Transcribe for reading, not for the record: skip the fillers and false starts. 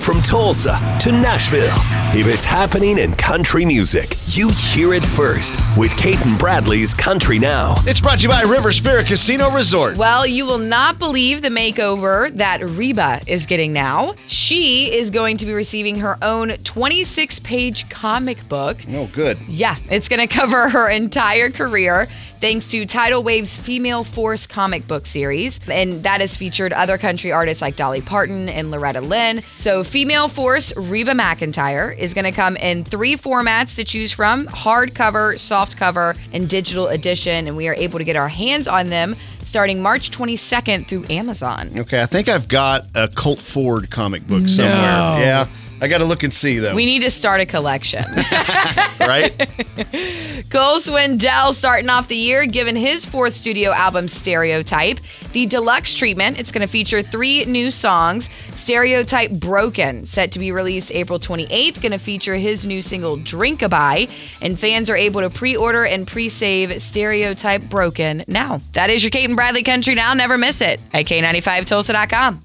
From Tulsa to Nashville, if it's happening in country music, you hear it first with Cait and Bradley's Country Now. It's brought to you by River Spirit Casino Resort. Well, you will not believe the makeover that Reba is getting now. She is going to be receiving her own 26-page comic book. Oh, good. Yeah, it's going to cover her entire career thanks to Tidal Wave's Female Force comic book series. And that has featured other country artists like Dolly Parton and Loretta Lynn. So Female Force Reba McEntire is going to come in three formats to choose from: hardcover, softcover, and digital edition. And we are able to get our hands on them starting March 22nd through Amazon. Okay, I think I've got a Colt Ford comic book somewhere. Yeah. I got to look and see, though. We need to start a collection. Right? Cole Swindell starting off the year, giving his fourth studio album, Stereotype, the deluxe treatment. It's going to feature three new songs. Stereotype Broken, set to be released April 28th, going to feature his new single, Drink-A-Bye. And fans are able to pre-order and pre-save Stereotype Broken now. That is your Cait and Bradley Country Now. Never miss it at K95Tulsa.com.